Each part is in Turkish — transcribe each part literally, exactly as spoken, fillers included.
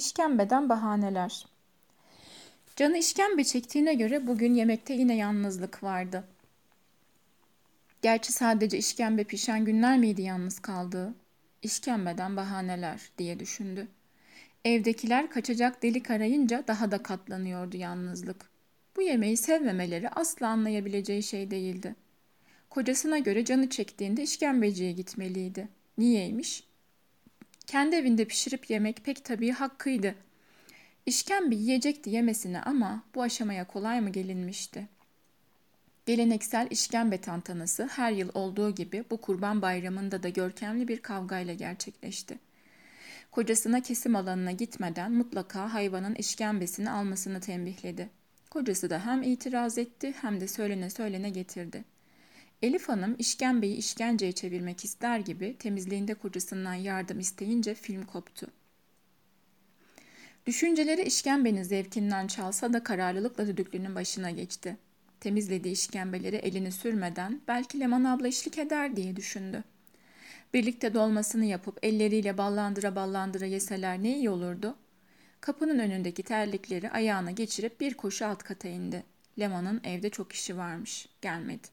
İşkembeden bahaneler. Canı işkembe çektiğine göre bugün yemekte yine yalnızlık vardı. Gerçi sadece işkembe pişen günler miydi yalnız kaldığı? İşkembeden bahaneler diye düşündü. Evdekiler kaçacak delik arayınca daha da katlanıyordu yalnızlık. Bu yemeği sevmemeleri asla anlayabileceği şey değildi. Kocasına göre canı çektiğinde işkembeciye gitmeliydi. Niyeymiş? Kendi evinde pişirip yemek pek tabii hakkıydı. İşkembe yiyecekti yemesine ama bu aşamaya kolay mı gelinmişti? Geleneksel işkembe tantanası her yıl olduğu gibi bu Kurban Bayramı'nda da görkemli bir kavgayla gerçekleşti. Kocasına kesim alanına gitmeden mutlaka hayvanın işkembesini almasını tembihledi. Kocası da hem itiraz etti hem de söylene söylene getirdi. Elif Hanım işkembeyi işkenceye çevirmek ister gibi temizliğinde kocasından yardım isteyince film koptu. Düşünceleri işkembenin zevkinden çalsa da kararlılıkla düdüklünün başına geçti. Temizlediği işkembeleri elini sürmeden belki Leman abla eşlik eder diye düşündü. Birlikte dolmasını yapıp elleriyle ballandıra ballandıra yeseler ne iyi olurdu. Kapının önündeki terlikleri ayağına geçirip bir koşu alt kata indi. Leman'ın evde çok işi varmış, gelmedi.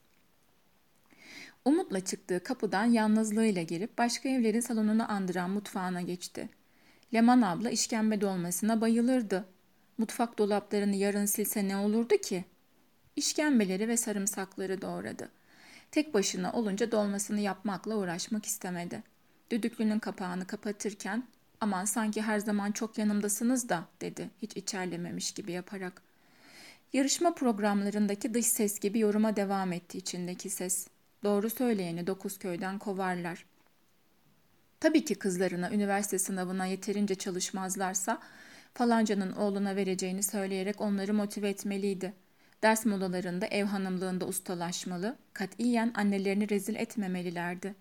Umut'la çıktığı kapıdan yalnızlığıyla girip başka evlerin salonunu andıran mutfağına geçti. Leman abla işkembe dolmasına bayılırdı. Mutfak dolaplarını yarın silse ne olurdu ki? İşkembeleri ve sarımsakları doğradı. Tek başına olunca dolmasını yapmakla uğraşmak istemedi. Düdüklünün kapağını kapatırken "Aman sanki her zaman çok yanımdasınız da" dedi hiç içerlememiş gibi yaparak. Yarışma programlarındaki dış ses gibi yoruma devam etti içindeki ses. Doğru söyleyeni dokuz köyden kovarlar. Tabii ki kızlarına üniversite sınavına yeterince çalışmazlarsa falancanın oğluna vereceğini söyleyerek onları motive etmeliydi. Ders molalarında ev hanımlığında ustalaşmalı, katiyen annelerini rezil etmemelilerdi.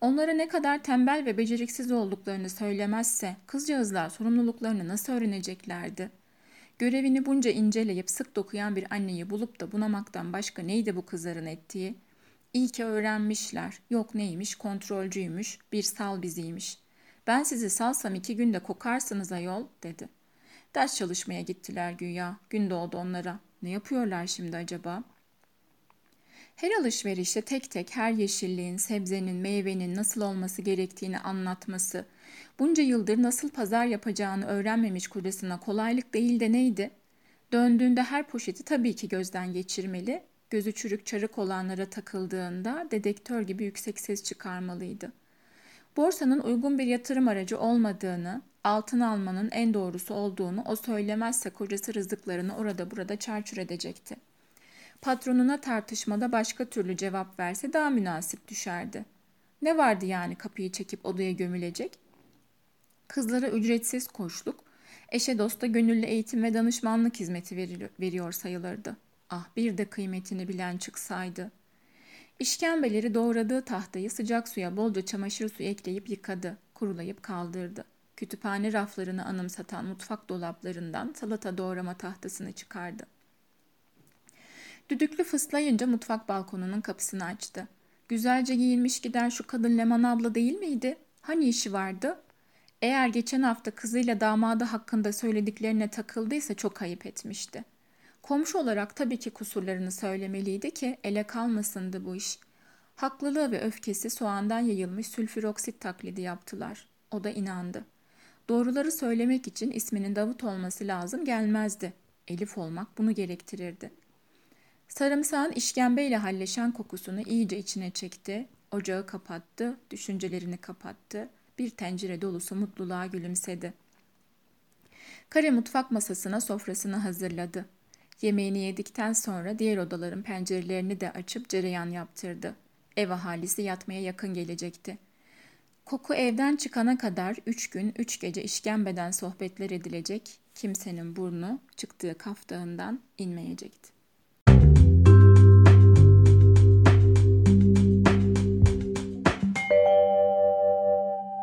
Onlara ne kadar tembel ve beceriksiz olduklarını söylemezse kızcağızlar sorumluluklarını nasıl öğreneceklerdi? Görevini bunca inceleyip sık dokuyan bir anneyi bulup da bunamaktan başka neydi bu kızların ettiği? İyi ki öğrenmişler. Yok neymiş, kontrolcüymüş, bir sal biziymiş. Ben sizi salsam iki günde kokarsınız ayol, dedi. Ders çalışmaya gittiler güya. Gün doğdu onlara. Ne yapıyorlar şimdi acaba? Her alışverişte tek tek her yeşilliğin, sebzenin, meyvenin nasıl olması gerektiğini anlatması, bunca yıldır nasıl pazar yapacağını öğrenmemiş kocasına kolaylık değil de neydi? Döndüğünde her poşeti tabii ki gözden geçirmeli, gözü çürük çarık olanlara takıldığında dedektör gibi yüksek ses çıkarmalıydı. Borsanın uygun bir yatırım aracı olmadığını, altın almanın en doğrusu olduğunu o söylemezse kocası rızıklarını orada burada çarçur edecekti. Patronuna tartışmada başka türlü cevap verse daha münasip düşerdi. Ne vardı yani kapıyı çekip odaya gömülecek? Kızlara ücretsiz koçluk, eşe dosta gönüllü eğitim ve danışmanlık hizmeti veriyor sayılırdı. Ah bir de kıymetini bilen çıksaydı. İşkembeleri doğradığı tahtayı sıcak suya bolca çamaşır suyu ekleyip yıkadı, kurulayıp kaldırdı. Kütüphane raflarını anımsatan mutfak dolaplarından salata doğrama tahtasını çıkardı. Düdüklü fıslayınca mutfak balkonunun kapısını açtı. Güzelce giyinmiş giden şu kadın Leman abla değil miydi? Hani işi vardı? Eğer geçen hafta kızıyla damadı hakkında söylediklerine takıldıysa çok ayıp etmişti. Komşu olarak tabii ki kusurlarını söylemeliydi ki ele kalmasındı bu iş. Haklılığı ve öfkesi soğandan yayılmış sülfüroksit taklidi yaptılar. O da inandı. Doğruları söylemek için isminin Davut olması lazım gelmezdi. Elif olmak bunu gerektirirdi. Sarımsağın işkembeyle halleşen kokusunu iyice içine çekti. Ocağı kapattı, düşüncelerini kapattı. Bir tencere dolusu mutluluğa gülümsedi. Kare mutfak masasına sofrasını hazırladı. Yemeğini yedikten sonra diğer odaların pencerelerini de açıp cereyan yaptırdı. Ev ahalisi yatmaya yakın gelecekti. Koku evden çıkana kadar üç gün üç gece işkembeden sohbetler edilecek, kimsenin burnu çıktığı kaftağından inmeyecekti.